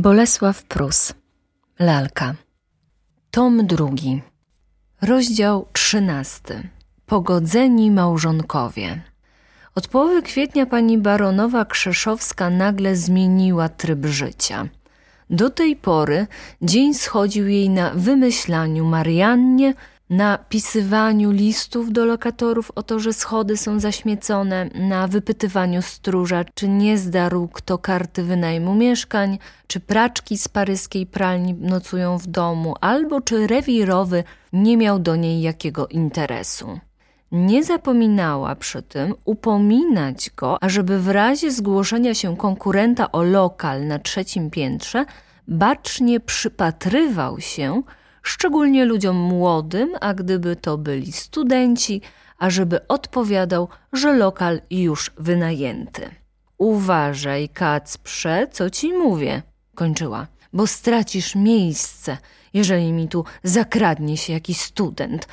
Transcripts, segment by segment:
Bolesław Prus, Lalka, tom drugi, rozdział 13. Pogodzeni małżonkowie. Od połowy kwietnia pani baronowa Krzeszowska nagle zmieniła tryb życia. Do tej pory dzień schodził jej na wymyślaniu Mariannie, na pisywaniu listów do lokatorów o to, że schody są zaśmiecone, na wypytywaniu stróża, czy nie zdarł kto karty wynajmu mieszkań, czy praczki z paryskiej pralni nocują w domu, albo czy rewirowy nie miał do niej jakiego interesu. Nie zapominała przy tym upominać go, ażeby w razie zgłoszenia się konkurenta o lokal na 3. piętrze bacznie przypatrywał się, szczególnie ludziom młodym, a gdyby to byli studenci, ażeby odpowiadał, że lokal już wynajęty. Uważaj, Kacprze, co ci mówię, kończyła, bo stracisz miejsce, jeżeli mi tu zakradnie się jakiś student.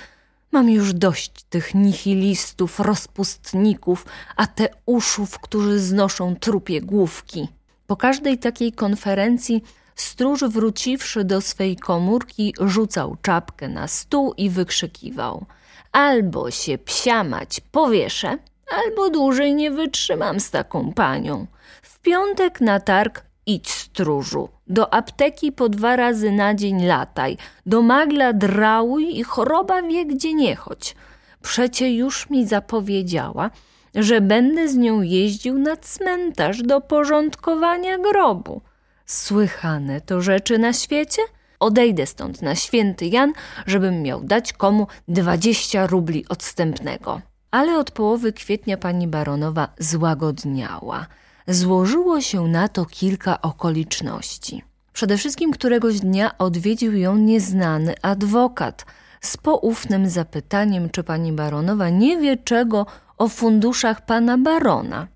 Mam już dość tych nihilistów, rozpustników, ateuszów, którzy znoszą trupie główki. Po każdej takiej konferencji stróż, wróciwszy do swej komórki, rzucał czapkę na stół i wykrzykiwał: albo się psiamać powieszę, albo dłużej nie wytrzymam z taką panią. W piątek na targ idź, stróżu, do apteki po 2 razy na dzień lataj, do magla drałuj i choroba wie gdzie nie chodź. Przecie już mi zapowiedziała, że będę z nią jeździł na cmentarz do porządkowania grobu. Słychane to rzeczy na świecie? Odejdę stąd na święty Jan, żebym miał dać komu 20 rubli odstępnego. Ale od połowy kwietnia pani baronowa złagodniała. Złożyło się na to kilka okoliczności. Przede wszystkim któregoś dnia odwiedził ją nieznany adwokat z poufnym zapytaniem, czy pani baronowa nie wie czego o funduszach pana barona.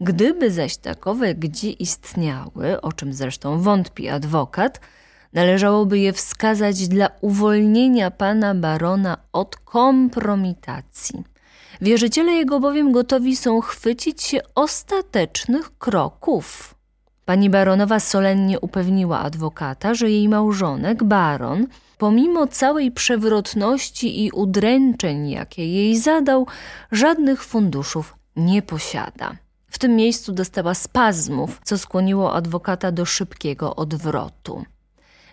Gdyby zaś takowe gdzie istniały, o czym zresztą wątpi adwokat, należałoby je wskazać dla uwolnienia pana barona od kompromitacji. Wierzyciele jego bowiem gotowi są chwycić się ostatecznych kroków. Pani baronowa solennie upewniła adwokata, że jej małżonek, baron, pomimo całej przewrotności i udręczeń, jakie jej zadał, żadnych funduszów nie posiada. W tym miejscu dostała spazmów, co skłoniło adwokata do szybkiego odwrotu.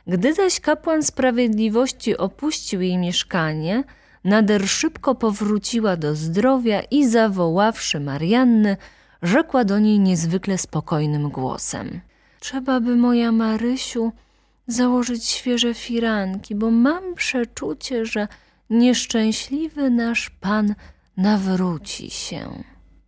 Gdy zaś kapłan sprawiedliwości opuścił jej mieszkanie, nader szybko powróciła do zdrowia i zawoławszy Marianny, rzekła do niej niezwykle spokojnym głosem: trzeba by, moja Marysiu, założyć świeże firanki, bo mam przeczucie, że nieszczęśliwy nasz pan nawróci się.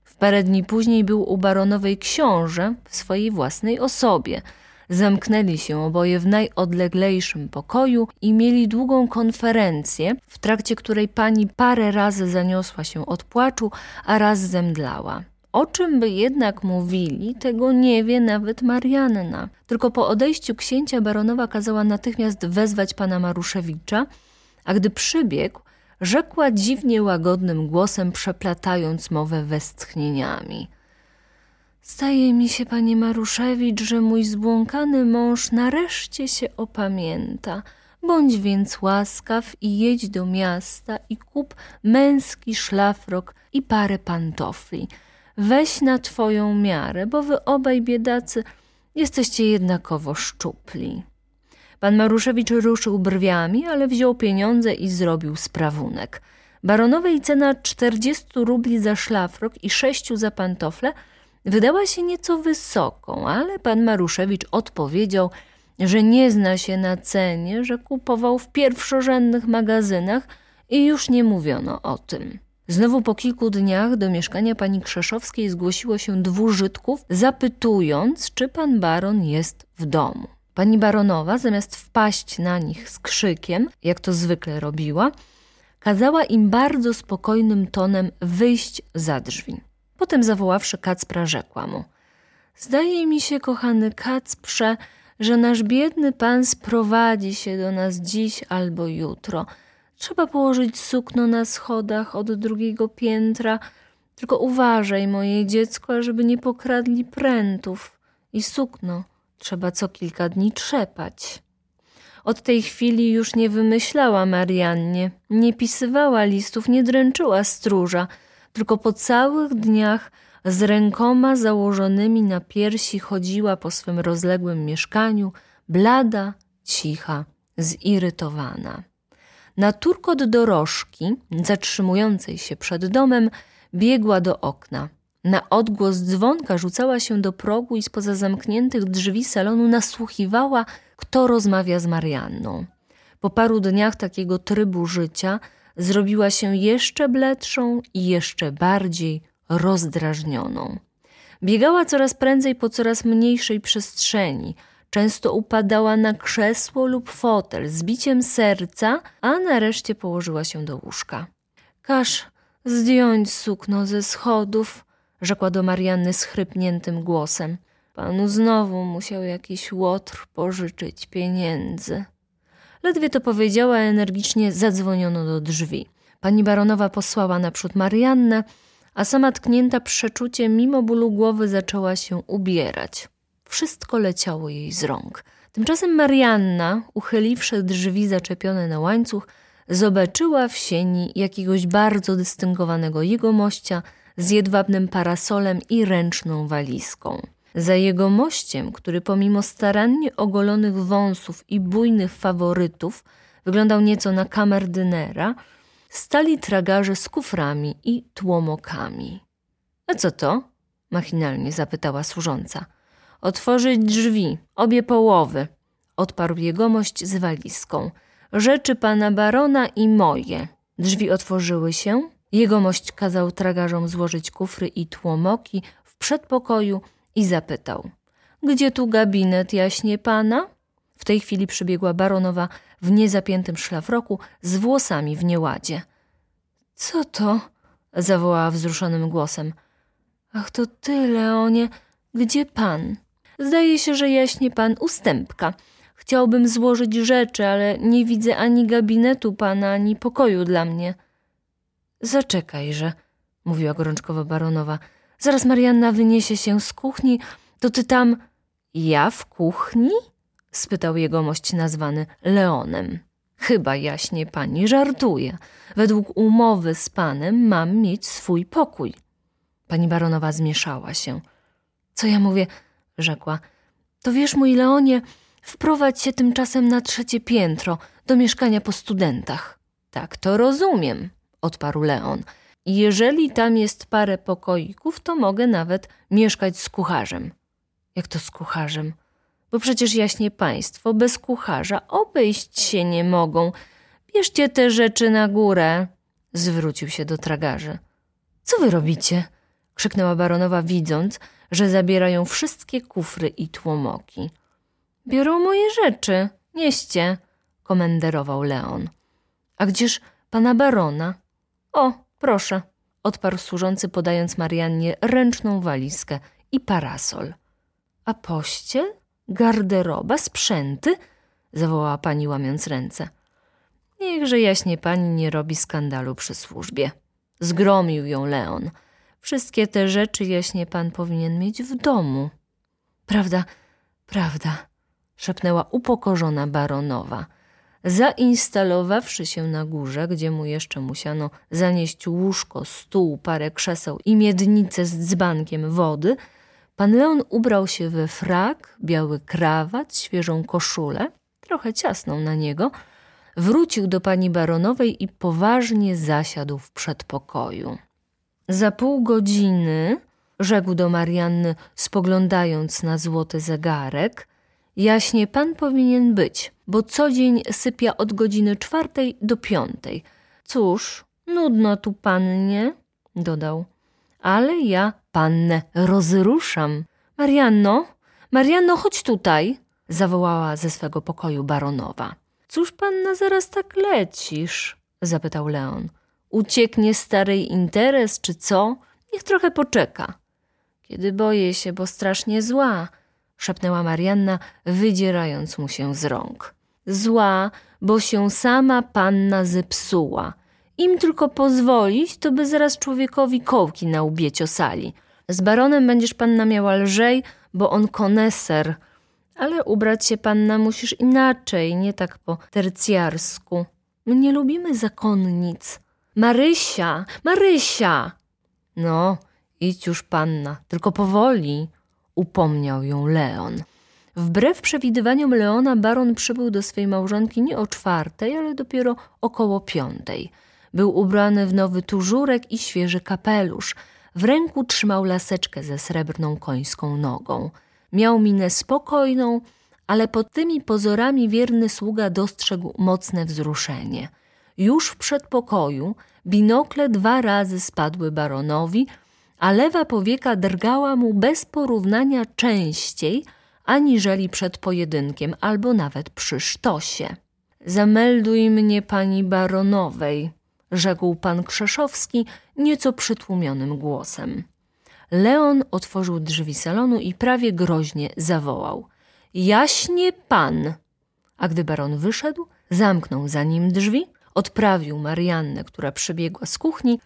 W parę dni później był u baronowej książę w swojej własnej osobie. Zamknęli się oboje w najodleglejszym pokoju i mieli długą konferencję, w trakcie której pani parę razy zaniosła się od płaczu, a raz zemdlała. O czym by jednak mówili, tego nie wie nawet Marianna. Tylko po odejściu księcia baronowa kazała natychmiast wezwać pana Maruszewicza, a gdy przybiegł, rzekła dziwnie łagodnym głosem, przeplatając mowę westchnieniami: zdaje mi się, panie Maruszewicz, że mój zbłąkany mąż nareszcie się opamięta. Bądź więc łaskaw i jedź do miasta i kup męski szlafrok i parę pantofli. Weź na twoją miarę, bo wy obaj, biedacy, jesteście jednakowo szczupli. Pan Maruszewicz ruszył brwiami, ale wziął pieniądze i zrobił sprawunek. Baronowej cena 40 rubli za szlafrok i 6 za pantofle wydała się nieco wysoką, ale pan Maruszewicz odpowiedział, że nie zna się na cenie, że kupował w pierwszorzędnych magazynach i już nie mówiono o tym. Znowu po kilku dniach do mieszkania pani Krzeszowskiej zgłosiło się 2 Żydków, zapytując, czy pan baron jest w domu. Pani baronowa, zamiast wpaść na nich z krzykiem, jak to zwykle robiła, kazała im bardzo spokojnym tonem wyjść za drzwi. Potem zawoławszy Kacpra, rzekła mu: zdaje mi się, kochany Kacprze, że nasz biedny pan sprowadzi się do nas dziś albo jutro. Trzeba położyć sukno na schodach od 2. piętra. Tylko uważaj, moje dziecko, ażeby nie pokradli prętów. I sukno, Trzeba co kilka dni trzepać. Od tej chwili już nie wymyślała Mariannie, nie pisywała listów, nie dręczyła stróża, tylko po całych dniach z rękoma założonymi na piersi chodziła po swym rozległym mieszkaniu, blada, cicha, zirytowana. Na turkot dorożki, zatrzymującej się przed domem, biegła do okna. Na odgłos dzwonka rzucała się do progu i spoza zamkniętych drzwi salonu nasłuchiwała, kto rozmawia z Marianną. Po paru dniach takiego trybu życia zrobiła się jeszcze bledszą i jeszcze bardziej rozdrażnioną. Biegała coraz prędzej po coraz mniejszej przestrzeni. Często upadała na krzesło lub fotel z biciem serca, a nareszcie położyła się do łóżka. Każ zdjąć sukno ze schodów, rzekła do Marianny schrypniętym głosem. Panu znowu musiał jakiś łotr pożyczyć pieniędzy. Ledwie to powiedziała, energicznie zadzwoniono do drzwi. Pani baronowa posłała naprzód Mariannę, a sama tknięta przeczuciem mimo bólu głowy zaczęła się ubierać. Wszystko leciało jej z rąk. Tymczasem Marianna, uchyliwszy drzwi zaczepione na łańcuch, zobaczyła w sieni jakiegoś bardzo dystyngowanego jegomościa z jedwabnym parasolem i ręczną walizką. Za jegomościem, który pomimo starannie ogolonych wąsów i bujnych faworytów wyglądał nieco na kamerdynera, stali tragarze z kuframi i tłomokami. – A co to? – machinalnie zapytała służąca. – Otworzyć drzwi, obie połowy – odparł jegomość z walizką. – Rzeczy pana barona i moje. Drzwi otworzyły się. Jegomość kazał tragarzom złożyć kufry i tłomoki w przedpokoju i zapytał – Gdzie tu gabinet, jaśnie pana? W tej chwili przybiegła baronowa w niezapiętym szlafroku z włosami w nieładzie. – Co to? – zawołała wzruszonym głosem. – Ach, to ty, Leonie! Gdzie pan? Zdaje się, że jaśnie pan ustępka. Chciałbym złożyć rzeczy, ale nie widzę ani gabinetu pana, ani pokoju dla mnie. Zaczekajże, mówiła gorączkowo baronowa. Zaraz Marianna wyniesie się z kuchni, to ty tam... Ja w kuchni? Spytał jegomość nazwany Leonem. Chyba jaśnie pani żartuje. Według umowy z panem mam mieć swój pokój. Pani baronowa zmieszała się. Co ja mówię? Rzekła. To wiesz, mój Leonie, wprowadź się tymczasem na 3. piętro, do mieszkania po studentach. Tak to rozumiem, odparł Leon. Jeżeli tam jest parę pokoików, to mogę nawet mieszkać z kucharzem. Jak to z kucharzem? Bo przecież jaśnie państwo, bez kucharza obejść się nie mogą. Bierzcie te rzeczy na górę, zwrócił się do tragarzy. Co wy robicie? Krzyknęła baronowa, widząc, że zabierają wszystkie kufry i tłomoki. Biorą moje rzeczy, nieście, komenderował Leon. A gdzież pana barona? O, proszę, odparł służący, podając Mariannie ręczną walizkę i parasol. A pościel? Garderoba? Sprzęty? Zawołała pani, łamiąc ręce. Niechże jaśnie pani nie robi skandalu przy służbie. Zgromił ją Leon. Wszystkie te rzeczy jaśnie pan powinien mieć w domu. Prawda, prawda, szepnęła upokorzona baronowa. Zainstalowawszy się na górze, gdzie mu jeszcze musiano zanieść łóżko, stół, parę krzeseł i miednicę z dzbankiem wody, pan Leon ubrał się we frak, biały krawat, świeżą koszulę, trochę ciasną na niego, wrócił do pani baronowej i poważnie zasiadł w przedpokoju. Za pół godziny, rzekł do Marianny, spoglądając na złoty zegarek, jaśnie pan powinien być, bo co dzień sypia od godziny 4 do 5. Cóż, nudno tu pannie, dodał, ale ja pannę rozruszam. Marianno, Marianno, chodź tutaj, zawołała ze swego pokoju baronowa. Cóż panna zaraz tak lecisz, zapytał Leon. Ucieknie starej interes, czy co? Niech trochę poczeka. Kiedy boję się, bo strasznie zła, szepnęła Marianna, wydzierając mu się z rąk. Zła, bo się sama panna zepsuła. Im tylko pozwolić, to by zaraz człowiekowi kołki na łbie ciosali. Z baronem będziesz panna miała lżej, bo on koneser, Ale ubrać się, panna, musisz inaczej, nie tak po tercjarsku. My nie lubimy zakonnic. Marysia, Marysia! No, idź już, panna, tylko powoli, upomniał ją Leon. Wbrew przewidywaniom Leona baron przybył do swej małżonki nie o 4:00, ale dopiero około 5:00. Był ubrany w nowy tużurek i świeży kapelusz. W ręku trzymał laseczkę ze srebrną końską nogą. Miał minę spokojną, ale pod tymi pozorami wierny sługa dostrzegł mocne wzruszenie. Już w przedpokoju binokle 2 razy spadły baronowi, a lewa powieka drgała mu bez porównania częściej aniżeli przed pojedynkiem albo nawet przy sztosie. Zamelduj mnie pani baronowej, rzekł pan Krzeszowski nieco przytłumionym głosem. Leon otworzył drzwi salonu i prawie groźnie zawołał: jaśnie pan! A gdy baron wyszedł, zamknął za nim drzwi, odprawił Mariannę, która przybiegła z kuchni,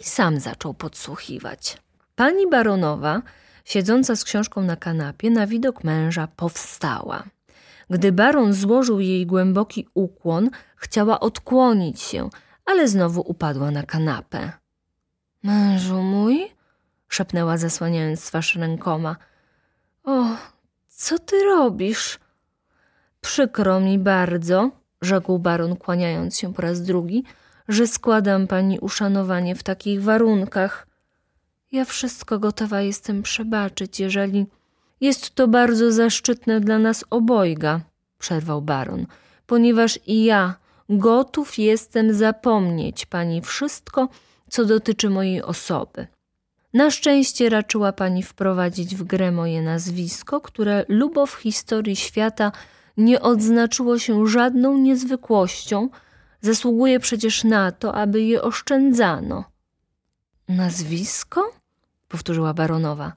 i sam zaczął podsłuchiwać. Pani baronowa, siedząca z książką na kanapie, na widok męża powstała. Gdy baron złożył jej głęboki ukłon, chciała odkłonić się, ale znowu upadła na kanapę. – Mężu mój? – szepnęła, zasłaniając twarz rękoma. – O, co ty robisz? – Przykro mi bardzo – rzekł baron, kłaniając się po raz drugi – że składam pani uszanowanie w takich warunkach. Ja wszystko gotowa jestem przebaczyć, jeżeli... Jest to bardzo zaszczytne dla nas obojga, przerwał baron, ponieważ i ja gotów jestem zapomnieć pani wszystko, co dotyczy mojej osoby. Na szczęście raczyła pani wprowadzić w grę moje nazwisko, które lubo w historii świata nie odznaczyło się żadną niezwykłością, zasługuje przecież na to, aby je oszczędzano. Nazwisko? Powtórzyła baronowa.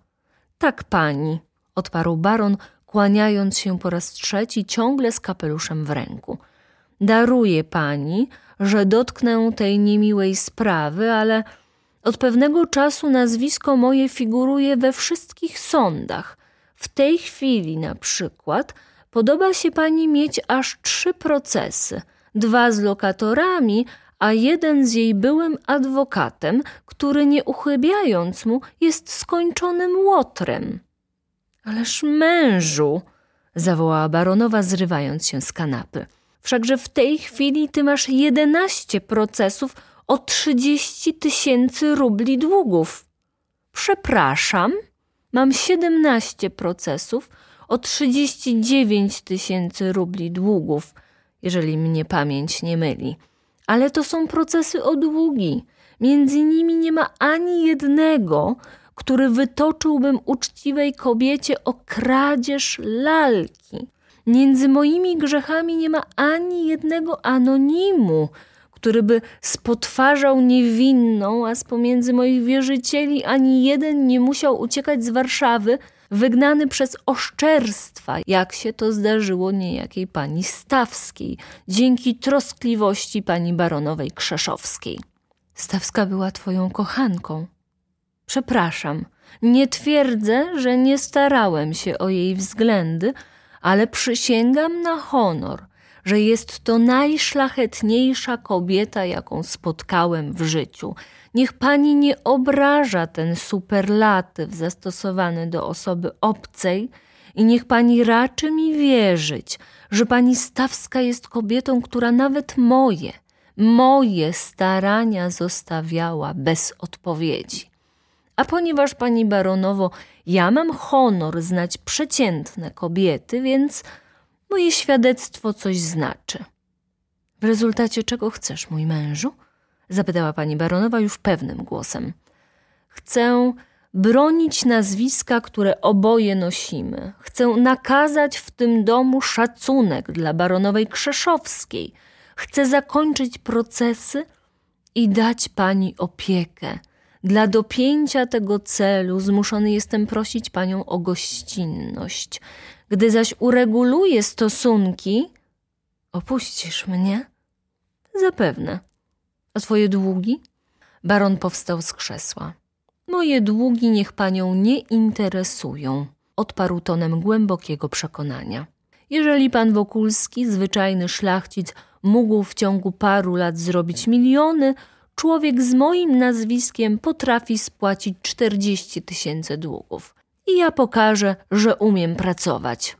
Tak, pani, odparł baron, kłaniając się po raz 3, ciągle z kapeluszem w ręku. Daruję pani, że dotknę tej niemiłej sprawy, ale od pewnego czasu nazwisko moje figuruje we wszystkich sądach. W tej chwili na przykład podoba się pani mieć aż 3 procesy, 2 z lokatorami, a 1 z jej byłym adwokatem, który nie uchybiając mu jest skończonym łotrem. – Ależ mężu! – zawołała baronowa, zrywając się z kanapy. – Wszakże w tej chwili ty masz 11 procesów o 30 000 rubli długów. – Przepraszam, mam 17 procesów o 39 000 rubli długów, jeżeli mnie pamięć nie myli. Ale to są procesy o długi. Między nimi nie ma ani jednego, który wytoczyłbym uczciwej kobiecie o kradzież lalki. Między moimi grzechami nie ma ani jednego anonimu, który by spotwarzał niewinną, a z pomiędzy moich wierzycieli ani jeden nie musiał uciekać z Warszawy, wygnany przez oszczerstwa, jak się to zdarzyło niejakiej pani Stawskiej, dzięki troskliwości pani baronowej Krzeszowskiej. Stawska była twoją kochanką. Przepraszam, nie twierdzę, że nie starałem się o jej względy, ale przysięgam na honor, że jest to najszlachetniejsza kobieta, jaką spotkałem w życiu. Niech pani nie obraża ten superlatyw zastosowany do osoby obcej i niech pani raczy mi wierzyć, że pani Stawska jest kobietą, która nawet moje starania zostawiała bez odpowiedzi. A ponieważ pani baronowo, ja mam honor znać przeciętne kobiety, więc moje świadectwo coś znaczy. W rezultacie czego chcesz, mój mężu? Zapytała pani baronowa już pewnym głosem. Chcę bronić nazwiska, które oboje nosimy. Chcę nakazać w tym domu szacunek dla baronowej Krzeszowskiej. Chcę zakończyć procesy i dać pani opiekę. Dla dopięcia tego celu zmuszony jestem prosić panią o gościnność. Gdy zaś ureguluję stosunki, opuścisz mnie? Zapewne. A twoje długi? Baron powstał z krzesła. Moje długi niech panią nie interesują, odparł tonem głębokiego przekonania. Jeżeli pan Wokulski, zwyczajny szlachcic, mógł w ciągu paru lat zrobić miliony, człowiek z moim nazwiskiem potrafi spłacić 40 tysięcy długów. I ja pokażę, że umiem pracować.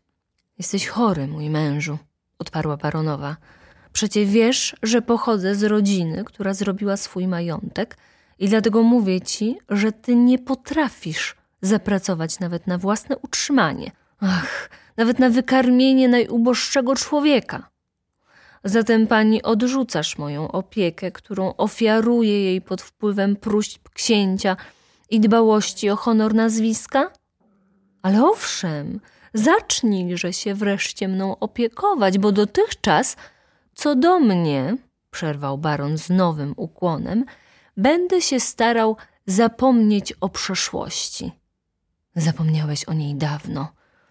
Jesteś chory, mój mężu, odparła baronowa. Przecie wiesz, że pochodzę z rodziny, która zrobiła swój majątek i dlatego mówię ci, że ty nie potrafisz zapracować nawet na własne utrzymanie. Ach, nawet na wykarmienie najuboższego człowieka. Zatem pani odrzucasz moją opiekę, którą ofiaruję jej pod wpływem próśb księcia i dbałości o honor nazwiska? Ale owszem, zacznijże się wreszcie mną opiekować, bo dotychczas, co do mnie, przerwał baron z nowym ukłonem, będę się starał zapomnieć o przeszłości. Zapomniałeś o niej dawno.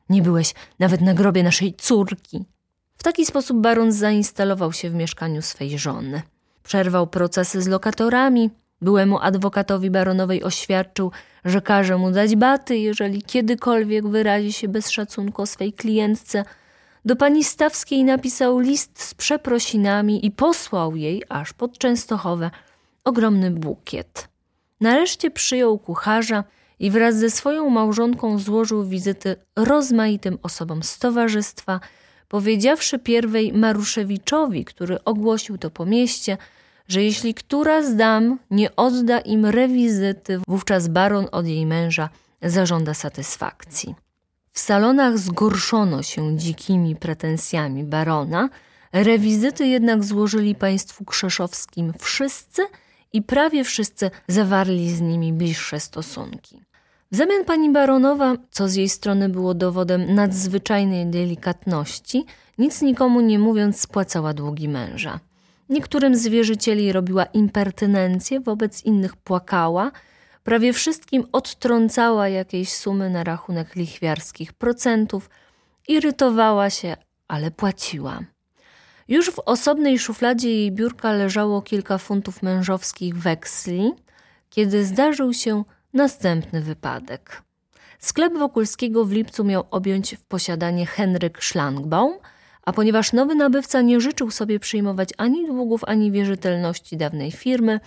Nie byłeś nawet na grobie naszej córki. W taki sposób baron zainstalował się w mieszkaniu swej żony. Przerwał procesy z lokatorami. Byłemu adwokatowi baronowej oświadczył, że każe mu dać baty, jeżeli kiedykolwiek wyrazi się bez szacunku o swej klientce. Do pani Stawskiej napisał list z przeprosinami i posłał jej, aż pod Częstochowę, ogromny bukiet. Nareszcie przyjął kucharza i wraz ze swoją małżonką złożył wizyty rozmaitym osobom z towarzystwa, powiedziawszy pierwej Maruszewiczowi, który ogłosił to po mieście, że jeśli która z dam nie odda im rewizyty, wówczas baron od jej męża zażąda satysfakcji. W salonach zgorszono się dzikimi pretensjami barona, rewizyty jednak złożyli państwu Krzeszowskim wszyscy i prawie wszyscy zawarli z nimi bliższe stosunki. W zamian pani baronowa, co z jej strony było dowodem nadzwyczajnej delikatności, nic nikomu nie mówiąc spłacała długi męża. Niektórym z wierzycieli robiła impertynencję, wobec innych płakała, prawie wszystkim odtrącała jakieś sumy na rachunek lichwiarskich procentów, irytowała się, ale płaciła. Już w osobnej szufladzie jej biurka leżało kilka funtów mężowskich weksli, kiedy zdarzył się następny wypadek. Sklep Wokulskiego w lipcu miał objąć w posiadanie Henryk Schlangbaum, a ponieważ nowy nabywca nie życzył sobie przyjmować ani długów, ani wierzytelności dawnej firmy,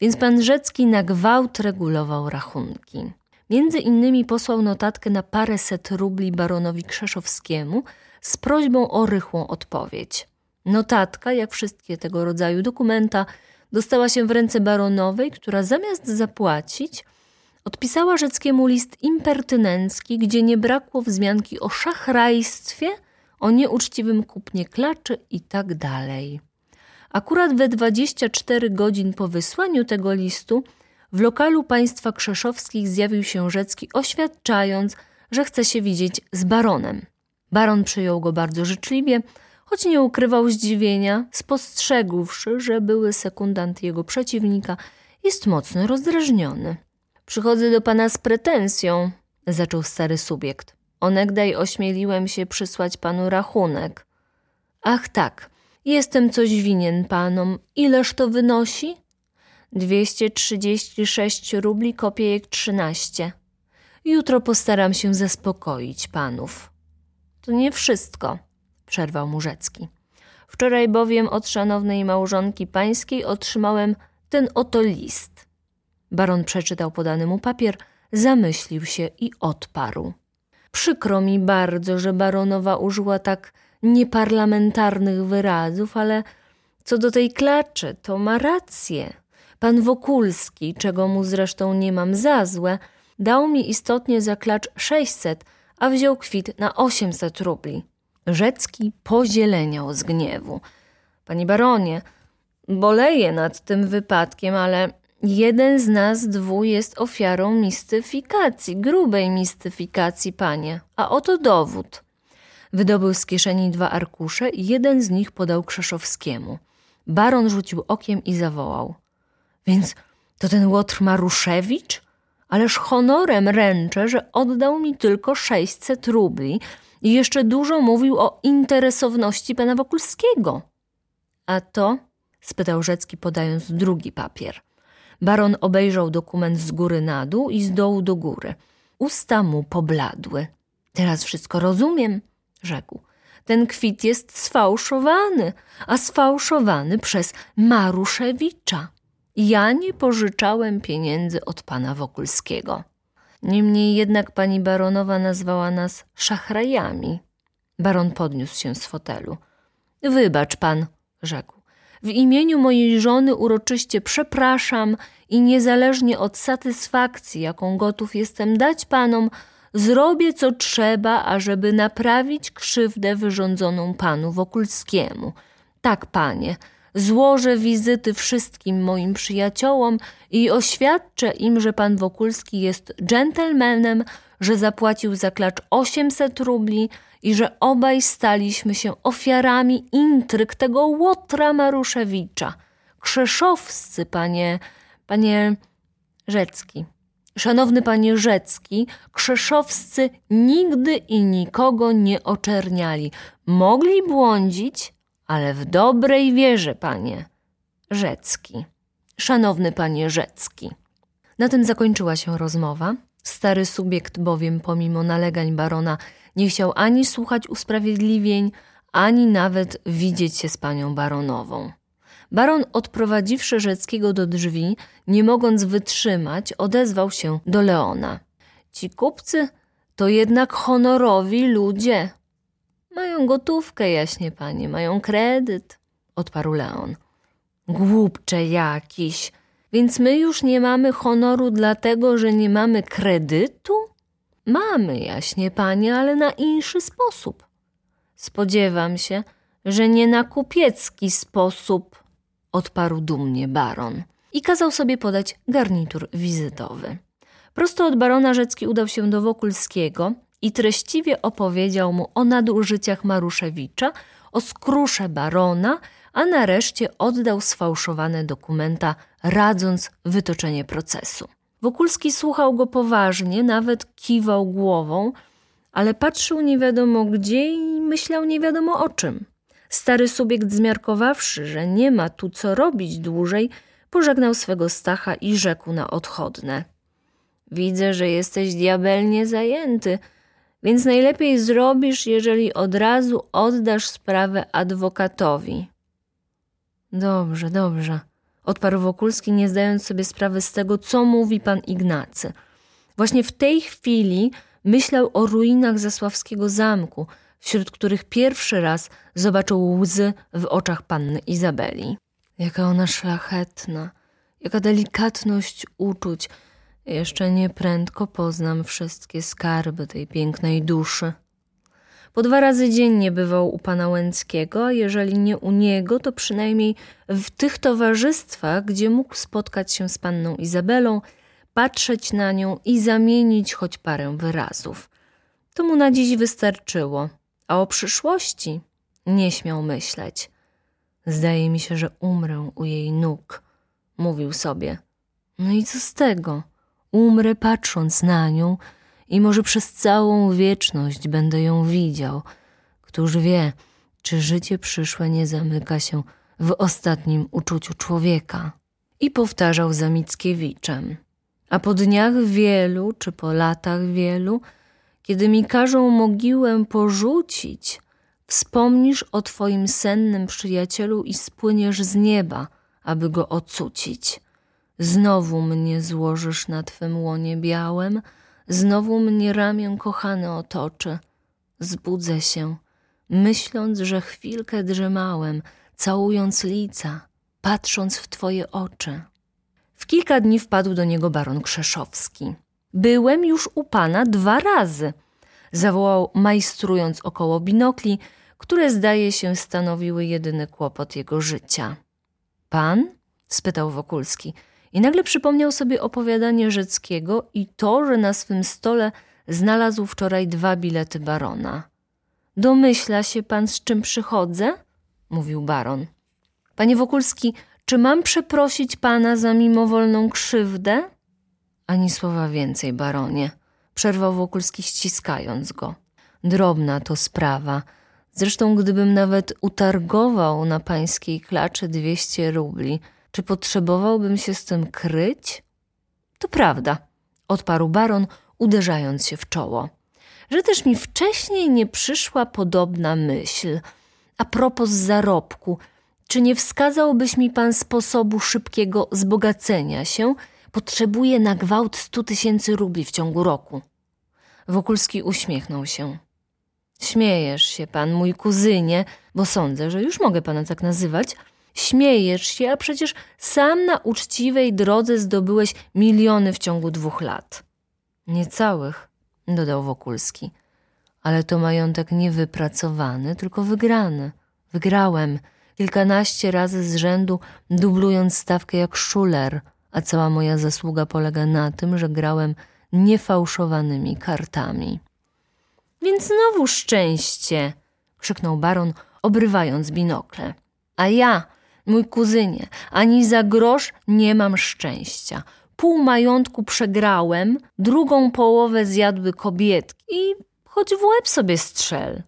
więc pan Rzecki na gwałt regulował rachunki. Między innymi posłał notatkę na paręset rubli baronowi Krzeszowskiemu z prośbą o rychłą odpowiedź. Notatka, jak wszystkie tego rodzaju dokumenta, dostała się w ręce baronowej, która zamiast zapłacić, odpisała Rzeckiemu list impertynencki, gdzie nie brakło wzmianki o szachrajstwie, o nieuczciwym kupnie klaczy i tak dalej. Akurat we 24 godzin po wysłaniu tego listu w lokalu państwa Krzeszowskich zjawił się Rzecki, oświadczając, że chce się widzieć z baronem. Baron przyjął go bardzo życzliwie, choć nie ukrywał zdziwienia, spostrzegłszy, że były sekundant jego przeciwnika jest mocno rozdrażniony. Przychodzę do pana z pretensją, zaczął stary subiekt. Onegdaj ośmieliłem się przysłać panu rachunek. Ach tak, jestem coś winien panom. Ileż to wynosi? 236 rubli, 13 kopejek. Jutro postaram się zaspokoić panów. To nie wszystko, przerwał mu Rzecki. Wczoraj bowiem od szanownej małżonki pańskiej otrzymałem ten oto list. Baron przeczytał podany mu papier, zamyślił się i odparł. Przykro mi bardzo, że baronowa użyła tak nieparlamentarnych wyrazów, ale co do tej klaczy, to ma rację. Pan Wokulski, czego mu zresztą nie mam za złe, dał mi istotnie za klacz 600, a wziął kwit na 800 rubli. Rzecki pozieleniał z gniewu. Panie baronie, boleję nad tym wypadkiem, ale jeden z nas dwu jest ofiarą mistyfikacji, grubej mistyfikacji, panie. A oto dowód. Wydobył z kieszeni dwa arkusze i jeden z nich podał Krzeszowskiemu. Baron rzucił okiem i zawołał. Więc to ten łotr Maruszewicz? Ależ honorem ręczę, że oddał mi tylko 600 rubli i jeszcze dużo mówił o interesowności pana Wokulskiego. A to? Spytał Rzecki, podając drugi papier. Baron obejrzał dokument z góry na dół i z dołu do góry. Usta mu pobladły. Teraz wszystko rozumiem, rzekł. Ten kwit jest sfałszowany, a sfałszowany przez Maruszewicza. Ja nie pożyczałem pieniędzy od pana Wokulskiego. Niemniej jednak pani baronowa nazwała nas szachrajami. Baron podniósł się z fotelu. Wybacz pan, rzekł. W imieniu mojej żony uroczyście przepraszam i niezależnie od satysfakcji, jaką gotów jestem dać panom, zrobię co trzeba, ażeby naprawić krzywdę wyrządzoną panu Wokulskiemu. Tak, panie, złożę wizyty wszystkim moim przyjaciołom i oświadczę im, że pan Wokulski jest dżentelmenem, że zapłacił za klacz 800 rubli i że obaj staliśmy się ofiarami intryg tego łotra Maruszewicza. Krzeszowscy, panie Rzecki. Szanowny panie Rzecki, Krzeszowscy nigdy i nikogo nie oczerniali. Mogli błądzić, ale w dobrej wierze, panie Rzecki. Szanowny panie Rzecki. Na tym zakończyła się rozmowa. Stary subiekt bowiem pomimo nalegań barona nie chciał ani słuchać usprawiedliwień, ani nawet widzieć się z panią baronową. Baron, odprowadziwszy Rzeckiego do drzwi, nie mogąc wytrzymać, odezwał się do Leona. Ci kupcy to jednak honorowi ludzie. Mają gotówkę, jaśnie panie, mają kredyt, odparł Leon. Głupcze jakiś. Więc my już nie mamy honoru dlatego, że nie mamy kredytu? Mamy, jaśnie panie, ale na inszy sposób. Spodziewam się, że nie na kupiecki sposób, odparł dumnie baron i kazał sobie podać garnitur wizytowy. Prosto od barona Rzecki udał się do Wokulskiego i treściwie opowiedział mu o nadużyciach Maruszewicza, o skrusze barona, a nareszcie oddał sfałszowane dokumenta, radząc wytoczenie procesu. Wokulski słuchał go poważnie, nawet kiwał głową, ale patrzył nie wiadomo gdzie i myślał nie wiadomo o czym. Stary subiekt, zmiarkowawszy, że nie ma tu co robić dłużej, pożegnał swego Stacha i rzekł na odchodne. Widzę, że jesteś diabelnie zajęty, więc najlepiej zrobisz, jeżeli od razu oddasz sprawę adwokatowi. Dobrze, odparł Wokulski, nie zdając sobie sprawy z tego, co mówi pan Ignacy. Właśnie w tej chwili myślał o ruinach Zasławskiego Zamku, wśród których pierwszy raz zobaczył łzy w oczach panny Izabeli. Jaka ona szlachetna, jaka delikatność uczuć. Jeszcze nieprędko poznam wszystkie skarby tej pięknej duszy. Po 2 razy dziennie bywał u pana Łęckiego, a jeżeli nie u niego, to przynajmniej w tych towarzystwach, gdzie mógł spotkać się z panną Izabelą, patrzeć na nią i zamienić choć parę wyrazów. To mu na dziś wystarczyło, a o przyszłości nie śmiał myśleć. Zdaje mi się, że umrę u jej nóg, mówił sobie. No i co z tego? Umrę patrząc na nią i może przez całą wieczność będę ją widział. Któż wie, czy życie przyszłe nie zamyka się w ostatnim uczuciu człowieka. I powtarzał za Mickiewiczem. A po dniach wielu, czy po latach wielu, kiedy mi każą mogiłę porzucić, wspomnisz o twoim sennym przyjacielu i spłyniesz z nieba, aby go ocucić. Znowu mnie złożysz na twym łonie białem, znowu mnie ramię kochane otoczy. Zbudzę się, myśląc, że chwilkę drzemałem, całując lica, patrząc w twoje oczy. W kilka dni wpadł do niego baron Krzeszowski. Byłem już u pana 2 razy, zawołał, majstrując około binokli, które zdaje się stanowiły jedyny kłopot jego życia. Pan? spytał Wokulski. I nagle przypomniał sobie opowiadanie Rzeckiego i to, że na swym stole znalazł wczoraj 2 bilety barona. Domyśla się pan, z czym przychodzę? Mówił baron. Panie Wokulski, czy mam przeprosić pana za mimowolną krzywdę? Ani słowa więcej, baronie, przerwał Wokulski, ściskając go. Drobna to sprawa. Zresztą gdybym nawet utargował na pańskiej klaczy 200 rubli, czy potrzebowałbym się z tym kryć? To prawda, odparł baron, uderzając się w czoło. że też mi wcześniej nie przyszła podobna myśl. A propos zarobku, czy nie wskazałbyś mi pan sposobu szybkiego zbogacenia się? Potrzebuję na gwałt 100 000 rubli w ciągu roku. Wokulski uśmiechnął się. Śmiejesz się pan, mój kuzynie, bo sądzę, że już mogę pana tak nazywać. Śmiejesz się, a przecież sam na uczciwej drodze zdobyłeś miliony w ciągu 2 lat. Niecałych, dodał Wokulski. Ale to majątek nie wypracowany, tylko wygrany. Wygrałem kilkanaście razy z rzędu, dublując stawkę jak szuler, a cała moja zasługa polega na tym, że grałem niefałszowanymi kartami. Więc znowu szczęście, krzyknął baron, obrywając binokle. A ja, mój kuzynie, ani za grosz nie mam szczęścia. Pół majątku przegrałem, drugą połowę zjadły kobietki i choć w łeb sobie strzel.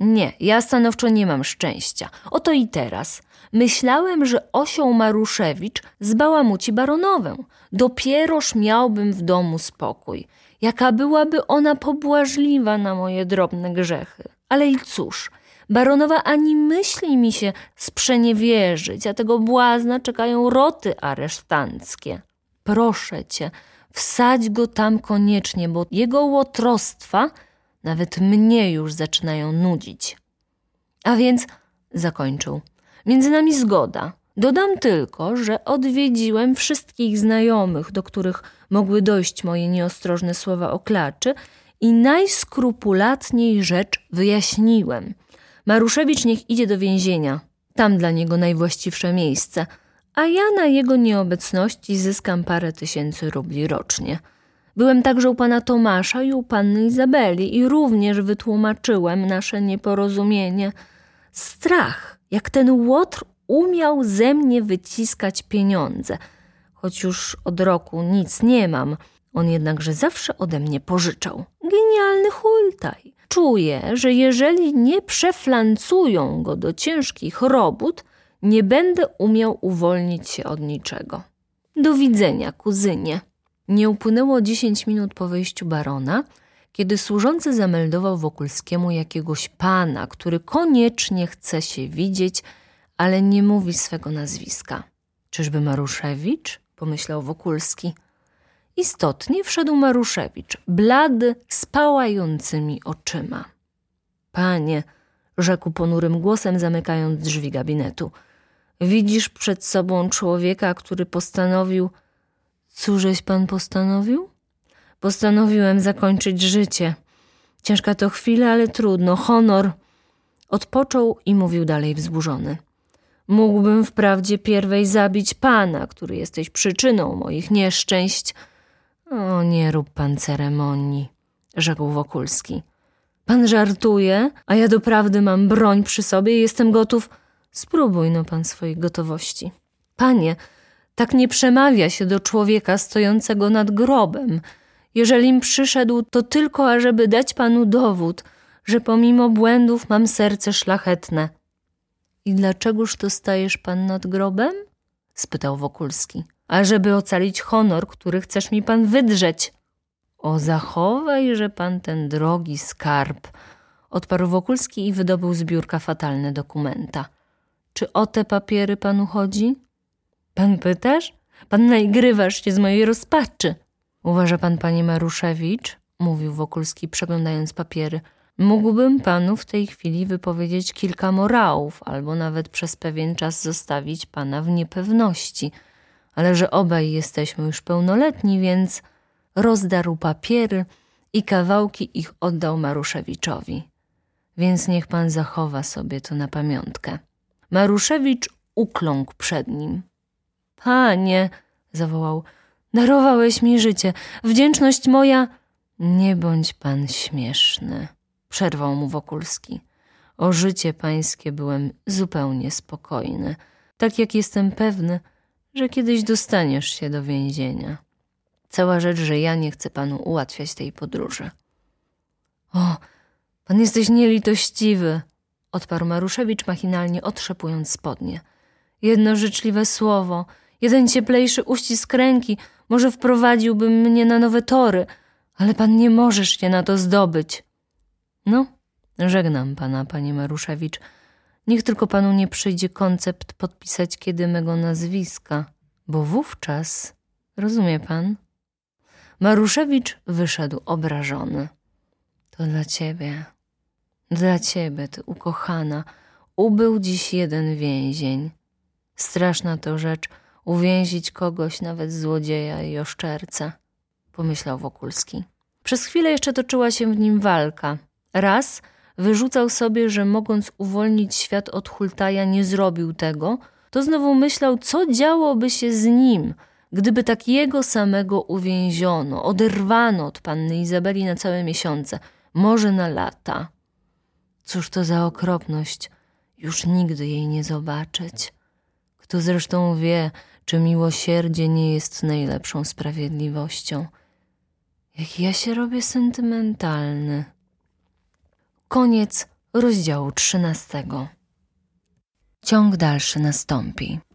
Nie, ja stanowczo nie mam szczęścia. Oto i teraz. Myślałem, że osioł Maruszewicz zbałamuci baronowę. Dopieroż miałbym w domu spokój. Jaka byłaby ona pobłażliwa na moje drobne grzechy. Ale i cóż, baronowa ani myśli mi się sprzeniewierzyć, a tego błazna czekają roty aresztanckie. Proszę cię, wsadź go tam koniecznie, bo jego łotrostwa nawet mnie już zaczynają nudzić. A więc, zakończył, między nami zgoda. Dodam tylko, że odwiedziłem wszystkich znajomych, do których mogły dojść moje nieostrożne słowa o klaczy i najskrupulatniej rzecz wyjaśniłem. Maruszewicz niech idzie do więzienia, tam dla niego najwłaściwsze miejsce, a ja na jego nieobecności zyskam parę tysięcy rubli rocznie. Byłem także u pana Tomasza i u panny Izabeli i również wytłumaczyłem nasze nieporozumienie. Strach, jak ten łotr umiał ze mnie wyciskać pieniądze, choć już od roku nic nie mam. On jednakże zawsze ode mnie pożyczał. Genialny hultaj. Czuję, że jeżeli nie przeflancują go do ciężkich robót, nie będę umiał uwolnić się od niczego. Do widzenia, kuzynie. Nie upłynęło 10 minut po wyjściu barona, kiedy służący zameldował Wokulskiemu jakiegoś pana, który koniecznie chce się widzieć, ale nie mówi swego nazwiska. Czyżby Maruszewicz? Pomyślał Wokulski. Istotnie wszedł Maruszewicz, blady, z pałającymi oczyma. Panie, rzekł ponurym głosem, zamykając drzwi gabinetu. Widzisz przed sobą człowieka, który postanowił... Cóżeś pan postanowił? Postanowiłem zakończyć życie. Ciężka to chwila, ale trudno. Honor. Odpoczął i mówił dalej wzburzony. Mógłbym wprawdzie pierwej zabić pana, który jesteś przyczyną moich nieszczęść. O, nie rób pan ceremonii, rzekł Wokulski. Pan żartuje, a ja doprawdy mam broń przy sobie i jestem gotów. Spróbuj no pan swojej gotowości. Panie, tak nie przemawia się do człowieka stojącego nad grobem. Jeżelim przyszedł, to tylko ażeby dać panu dowód, że pomimo błędów mam serce szlachetne. I dlaczegoż to stajesz pan nad grobem? Spytał Wokulski. Ażeby ocalić honor, który chcesz mi pan wydrzeć. O, zachowaj, że pan ten drogi skarb, odparł Wokulski i wydobył z biurka fatalne dokumenta. Czy o te papiery panu chodzi? Pan pytasz? Pan naigrywasz się z mojej rozpaczy. Uważa pan, panie Maruszewicz, mówił Wokulski, przeglądając papiery. Mógłbym panu w tej chwili wypowiedzieć kilka morałów, albo nawet przez pewien czas zostawić pana w niepewności. Ale że obaj jesteśmy już pełnoletni, więc rozdarł papiery i kawałki ich oddał Maruszewiczowi. Więc niech pan zachowa sobie to na pamiątkę. Maruszewicz ukląkł przed nim. Panie, zawołał, darowałeś mi życie. Wdzięczność moja... Nie bądź pan śmieszny, przerwał mu Wokulski. O życie pańskie byłem zupełnie spokojny, tak jak jestem pewny, że kiedyś dostaniesz się do więzienia. Cała rzecz, że ja nie chcę panu ułatwiać tej podróży. O, pan jesteś nielitościwy, odparł Maruszewicz, machinalnie otrzepując spodnie. Jedno życzliwe słowo, jeden cieplejszy uścisk ręki, może wprowadziłbym mnie na nowe tory, ale pan nie możesz się na to zdobyć. No, żegnam pana, panie Maruszewicz. Niech tylko panu nie przyjdzie koncept podpisać kiedy mego nazwiska, bo wówczas, rozumie pan? Maruszewicz wyszedł obrażony. To dla ciebie, ty ukochana, ubył dziś jeden więzień. Straszna to rzecz, uwięzić kogoś, nawet złodzieja i oszczerca, pomyślał Wokulski. Przez chwilę jeszcze toczyła się w nim walka. Raz wyrzucał sobie, że mogąc uwolnić świat od hultaja nie zrobił tego, to znowu myślał, co działoby się z nim, gdyby tak jego samego uwięziono, oderwano od panny Izabeli na całe miesiące, może na lata. Cóż to za okropność, już nigdy jej nie zobaczyć. Kto zresztą wie, czy miłosierdzie nie jest najlepszą sprawiedliwością. Jak ja się robię sentymentalny. Koniec rozdziału 13. Ciąg dalszy nastąpi.